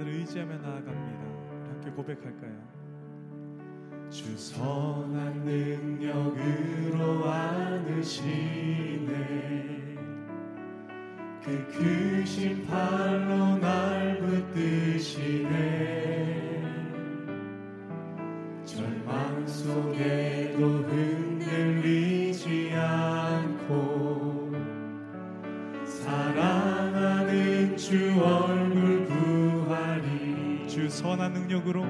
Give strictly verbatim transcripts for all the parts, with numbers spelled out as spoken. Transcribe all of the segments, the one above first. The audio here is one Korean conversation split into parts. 의지하며 나아갑니다. 함께 고백할까요? 주 선한 능력으로 안으시네. 그 크신 팔로 날 붙드시네. 절망 속에도 흔들리지 않고 사랑하는 주 얼굴 주 선한 능력으로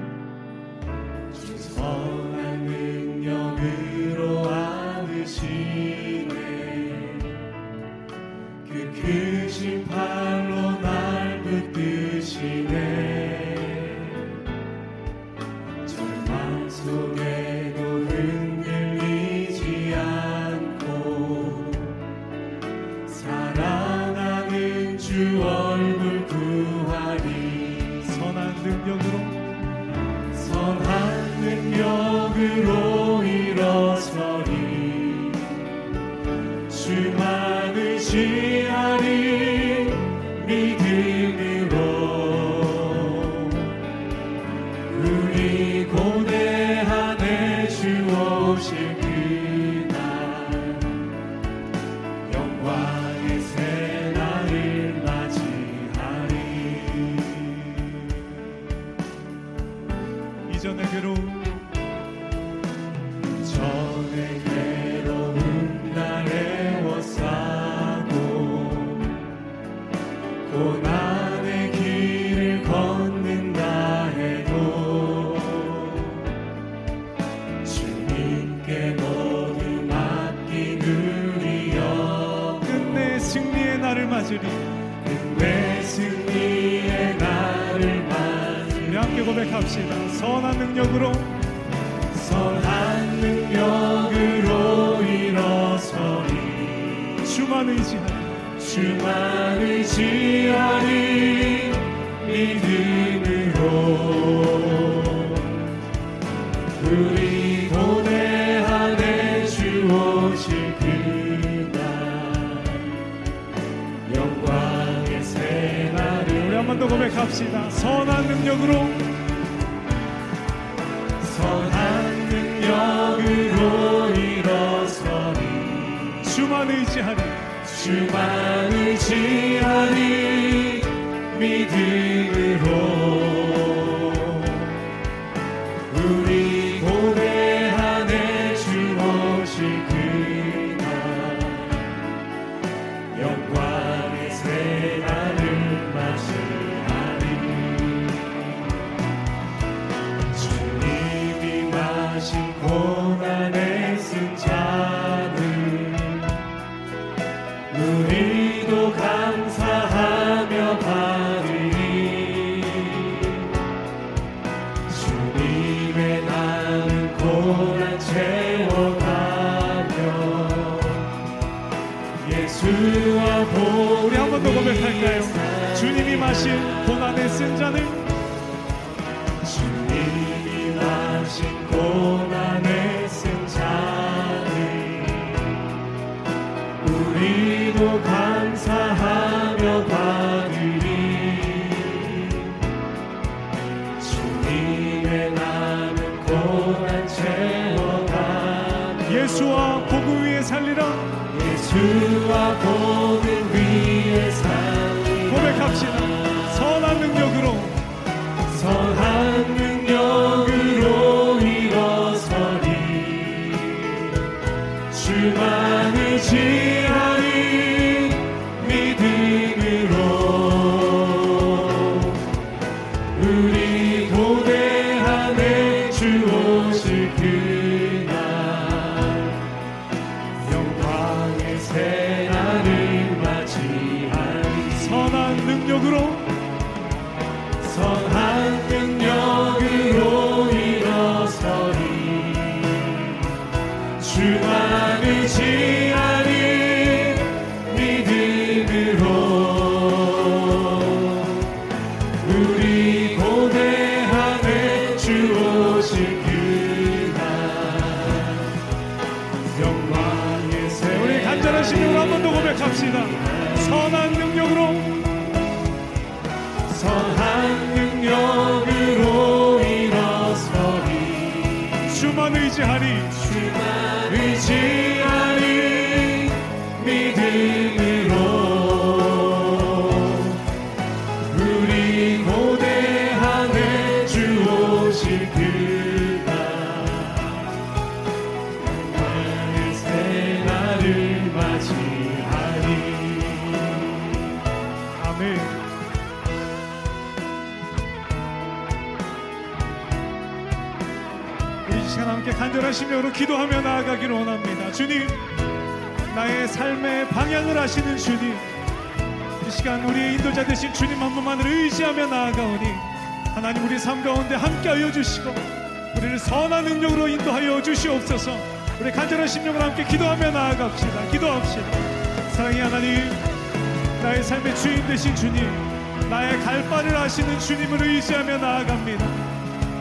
주 선한 능력으로 안으시네. 그 크신 팔로 날 붙드시네. 절망 속에도 흔들리지 않고 사랑하는 주 얼굴 구하리. 선한 능력으로 선한 능력으로 일어서리. 주만 의지하리 믿음으로. 우리 고대하네 주오실 그날 영광의 새날을 맞이. 이전의 괴로움 이전의 괴로움 날 애워싸고 고난의 길을 걷는다 해도 주님께 모두 맡긴 우리 영 끝내 승리의 날을 맞으리. 끝내 승리의 날을 맞으리. 함께 고백합시다. 선한 능력으로 선한 능력으로 일어서리. 주만 의지하리 주만 의지하리 믿음으로. 우리 고대하네 주 오실 그날 영광의 새날. 한 번 더 고백합시다. 선한 능력으로 선한 능력으로 일어서리. 주만 의지하리 주만 의지하리 믿음으로. 우리 고대하네 주 오실 그날 영광의 새날을 주님이 마신 고난에 쓴 잔을 우리도 감사하며 받으니. 주님의 나는 고난 채워가며 예수와 보리. 우리 한 번 더 고백할까요? 주님이 마신 고난의 쓴 잔을 주님이 마신 고난의 쓴 잔을 우리도 감사하며 받으리. 주님의 남은 고난 채워가며 예수와 복음 위에 살리라. 예수와 복음 위에 살리라. 고백합시다. 선한 능력으로 선한 능력으로 일어서리. 주만 의지하리 믿음으로. 우리 고대하네 주 오실 그날 영광의 새날을 능력으로 선한 능력으로 일어서리 주만 의지하니 믿음으로 우리 고대함에 주 오실 그날 영광의 세월이 간절하신 이유로 한 번 더 고백합시다. 선한 능력으로 선한 능력으로 일어서리 주만 의지하리 주만 의지하리 믿음으로 우리 고대함에 주 오실 그날 나의 새날을 맞이 우리 시간 함께 간절하신 영으로 기도하며 나아가기를 원합니다. 주님, 나의 삶의 방향을 아시는 주님, 이 시간 우리의 인도자 되신 주님 한 분만을 의지하며 나아가오니 하나님 우리 삶 가운데 함께하여 주시고 우리를 선한 능력으로 인도하여 주시옵소서. 우리 간절하신 영으로 함께 기도하며 나아갑시다. 기도합시다. 사랑의 하나님, 나의 삶의 주인 되신 주님, 나의 갈 바를 아시는 주님을 의지하며 나아갑니다.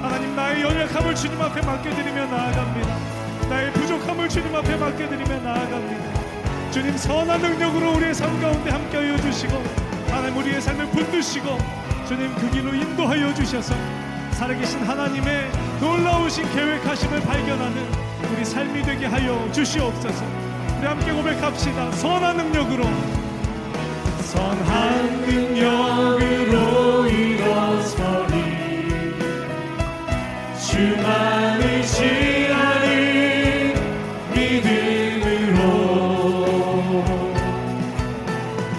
하나님, 나의 연약함을 주님 앞에 맡겨드리며 나아갑니다. 나의 부족함을 주님 앞에 맡겨드리며 나아갑니다. 주님, 선한 능력으로 우리의 삶 가운데 함께하여 주시고 하나님 우리의 삶을 붙드시고 주님 그 길로 인도하여 주셔서 살아계신 하나님의 놀라우신 계획하심을 발견하는 우리 삶이 되게 하여 주시옵소서. 우리 함께 고백합시다. 선한 능력으로 선한 능력으로 일어서리 주만 의지하리 믿음으로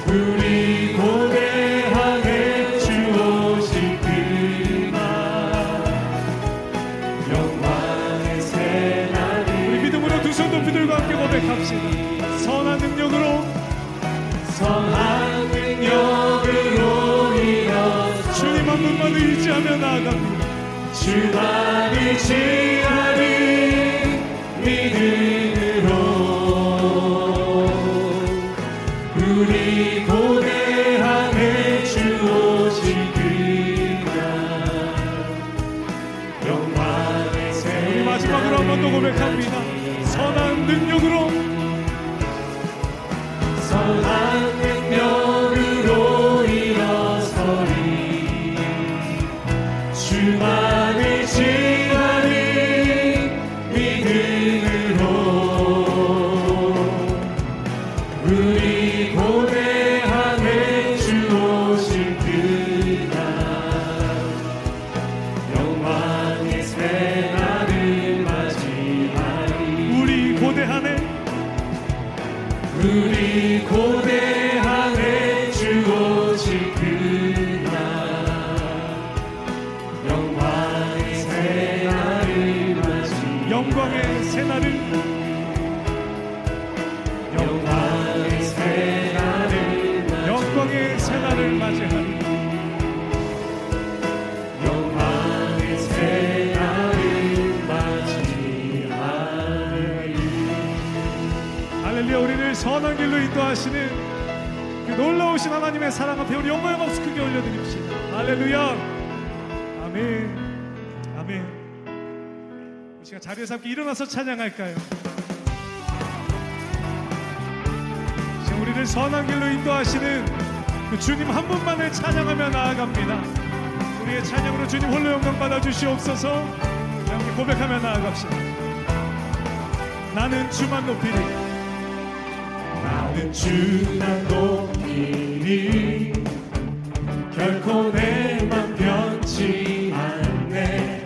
우리 고대함에 주 오실 그날 영광의 새날을 우리 믿음으로 두 손 높이 들고 함께 고백합시다. 선한 능력으로 선한 능력으로 일어서 주님 한 분만 의지하며 나아갑니다. 주만 의지하리 믿음으로 우리 고대함에 주 오실 그날 영광의 새날을 마지막으로 한 번 더 고백합니다. 선한 능력으로 선한 우리 고대함에 주 오실 그날 영광의 새날을 맞이 영광의 새날을 영광의 새날을 영광의 새날을 맞이하리 영광의 새날을 맞이하리 할렐루야. 우리를 선한 길로 인도하시는 그 놀라우신 하나님의 사랑 앞에 우리 영광의 박수 크게 올려드립시다. 할렐루야. 아멘. 아멘. 우리 시간 자리에서 함께 일어나서 찬양할까요? 지금 우리를 선한 길로 인도하시는 그 주님 한 분만을 찬양하며 나아갑니다. 우리의 찬양으로 주님 홀로 영광 받아주시옵소서. 함께 고백하며 나아갑시다. 나는 주만 높이리 나는 주만 높이리 결코 내 맘 변치 않네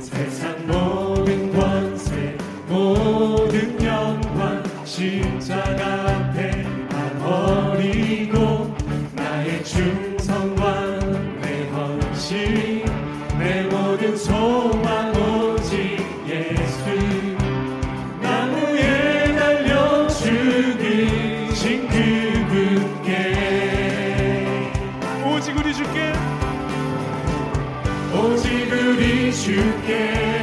세상 모든 권세 모든 영광 십자가 앞에 다 버리고 나의 충성과 내 헌신 내 모든 소망 오직 예수 주신 그분께 주께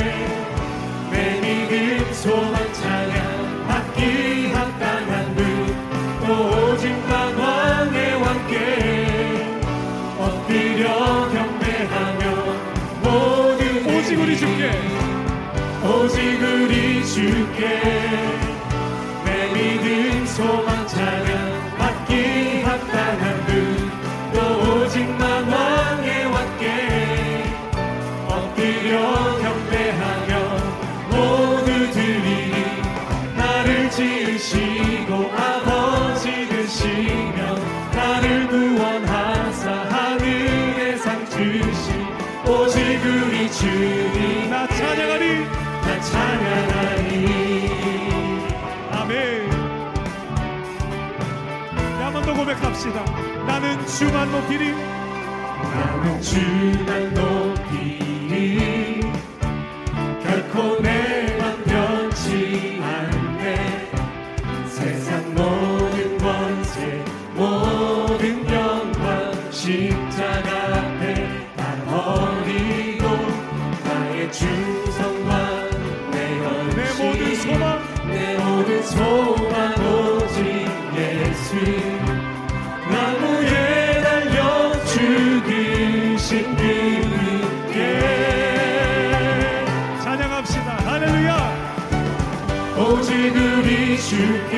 내 믿음 소망 찬양 받기 합당한 분 오직 만왕의 왕께 엎드려 경배하며 모든 오직 우리 주께 오직 우리 주께 내 믿음 소망 찬양 받기 합당한 분 오직 만왕의 왕께 경배하며 모두 드리니 나를 지으시고 아버지 되시며 나를 구원하사 하늘에 상 주신 오직 우리 주님 나 찬양하리 나 찬양하리 아멘. 한 번 더 고백합시다. 나는 주만 높이리 나는 주만 높이리 결코 내 맘 변치 않네 세상 모든 권세 모든 영광 십자가 앞에 난 버리고 나의 충성과 내 헌신 내 모든 소망 내 모든 소망 오직 예수 나무에 달려 죽으신 오직 우리 주께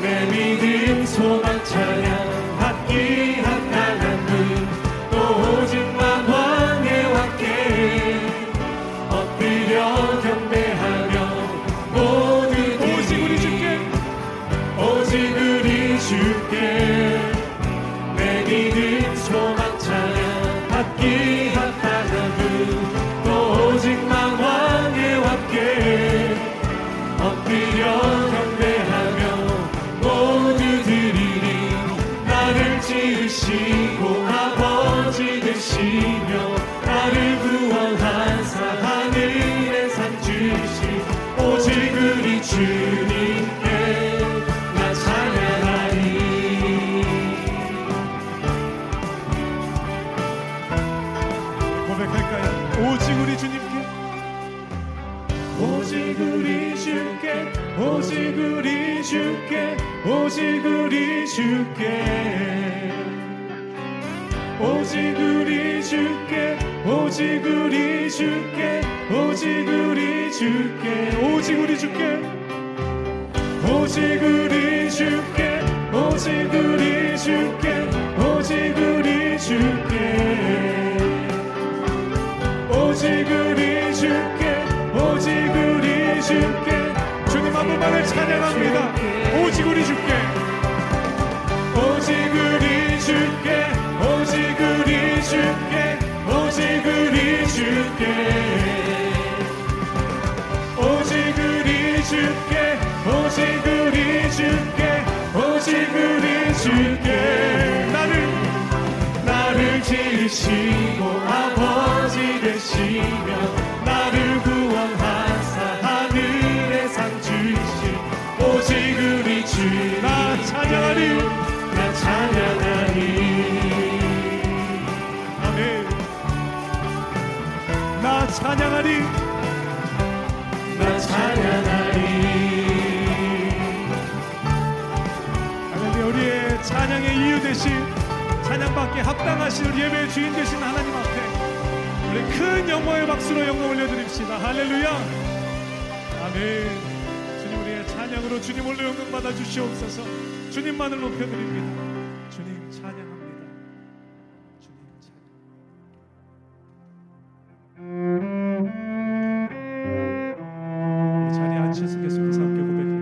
내 믿음 소망 찬양 받기 합당한 분 오직 만왕의 왕께 엎드려 경배하며 모든 오직 우리 주께 오직 우리 주께 내 믿음 소망 찬양 받기 합당한 분 오직 만왕의 왕께 엎드려 경배하며 모두 드리니 나를 지으시고 아버지 되시며 나를 구원하사 하늘에 상 주신 오직 우리 주님께 나 찬양하리 고백할까요? 오직 우리 주님께 오직 우리 주께 오직 우리 주께 오직 우리 주께 오직 우리 주께 오직 우리 주께 오직 우리 주께 오직 우리 주께 오직 우리 주께 오직 우리 주께 오직 우리 주께 오직 우리 주께 오직 우리 주께 주님 한 번만을 찬양합니다. 오직 우리 주께 오직 우리 주께 오직 우리 주께 오직 우리 주께 오직 우리 주께 오직 우리 주께 오직 우리 주께 나를 나를 지으시고 아버지 되시며 나를 구원하사 하늘에 상 주신 오직 우리 주님 나 찬양하리 나 찬양하리 아멘. 나 찬양하리 나 찬양하리 하나님 우리의 찬양의 이유 되신 찬양받게 합당하신 우리 예배의 주인 되신 하나님 앞에 우리 큰 영광의 박수로 영광 올려드립시다. 할렐루야. 아멘. 주님 우리의 찬양으로 주님 홀로 영광 받아주시옵소서. 주님만을 높여드립니다. 주님 찬양합니다. 주님 찬양. 이 자리에 앉으셔서 계속해서 함께 고백합니다.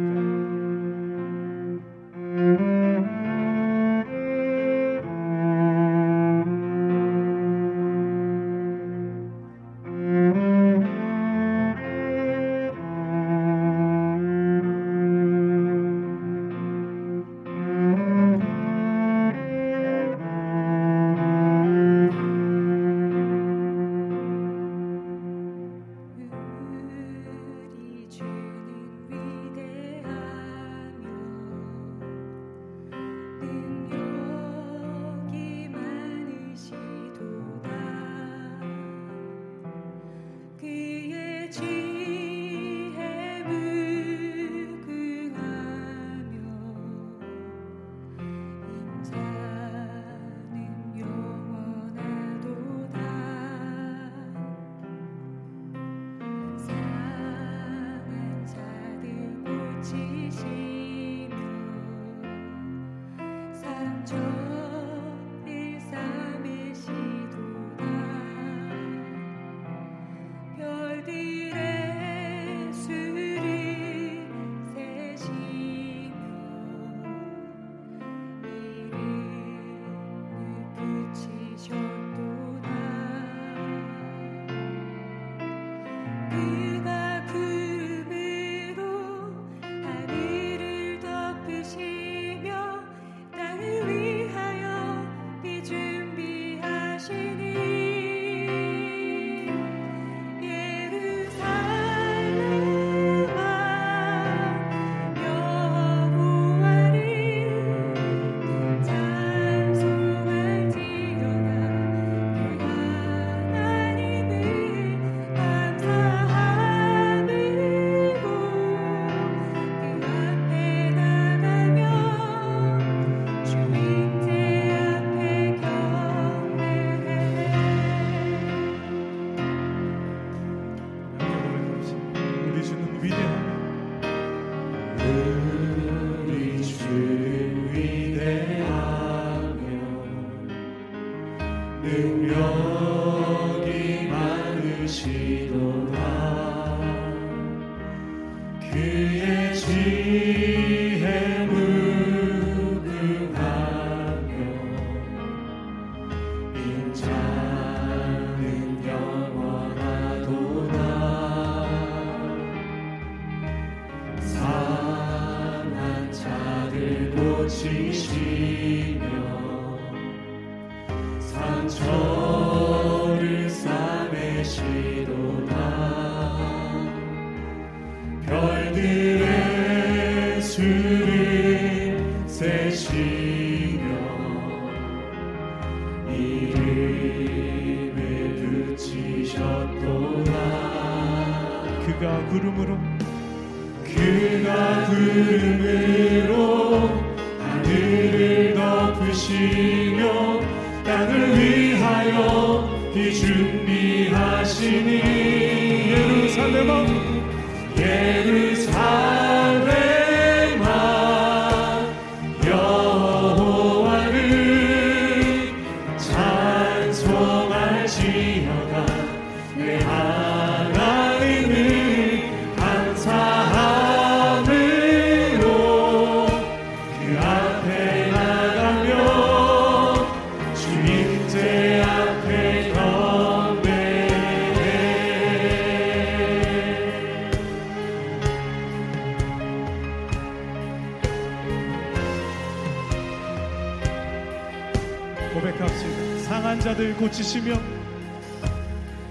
고백합시다. 상한 자들 고치시며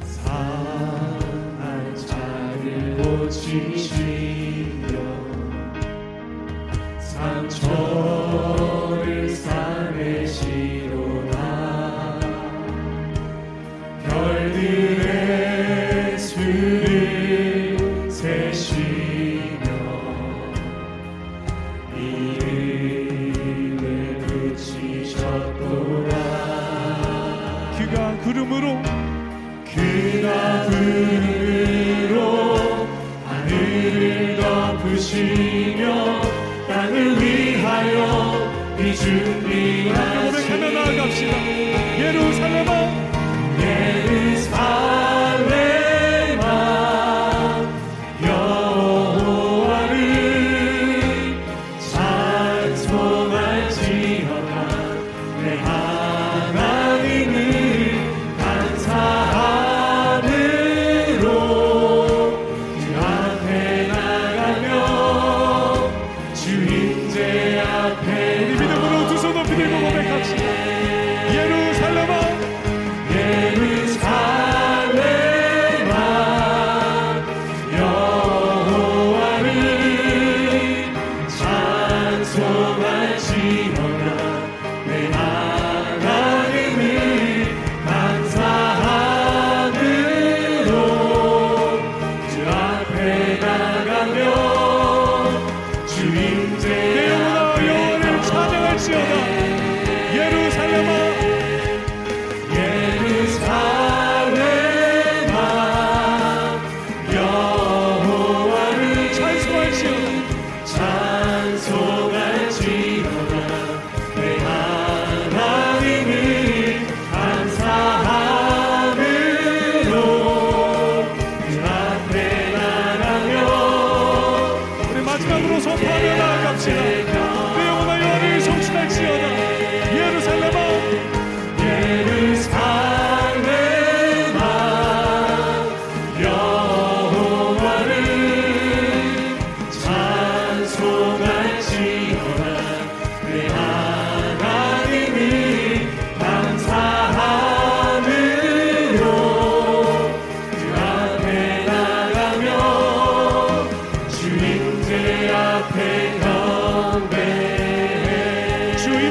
상한 자들 고치시며 상처를 싸매시로다 별들의 수를 세시며 이름을 붙이셨도다 구름으로 그가 구름으로 하늘을 덮으시며 땅을 위하여 비준비하시니 고백하며 나아갑시다. 예루살렘아 예루살렘아 찬송할지어다 내 하나님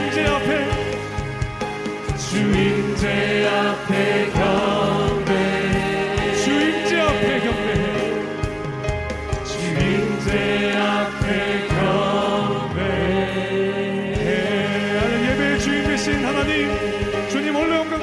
임재 앞에 주 임재 앞에 경배 주 임재 앞에 경배 주 임재 앞에 경배 예배의 주인 되신 하나님 주님 홀로 영광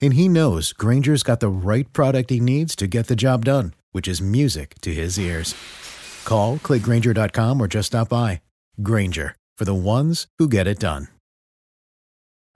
And he knows Granger's got the right product he needs to get the job done, which is music to his ears. Call, click Granger dot com, or just stop by. Granger, for the ones who get it done.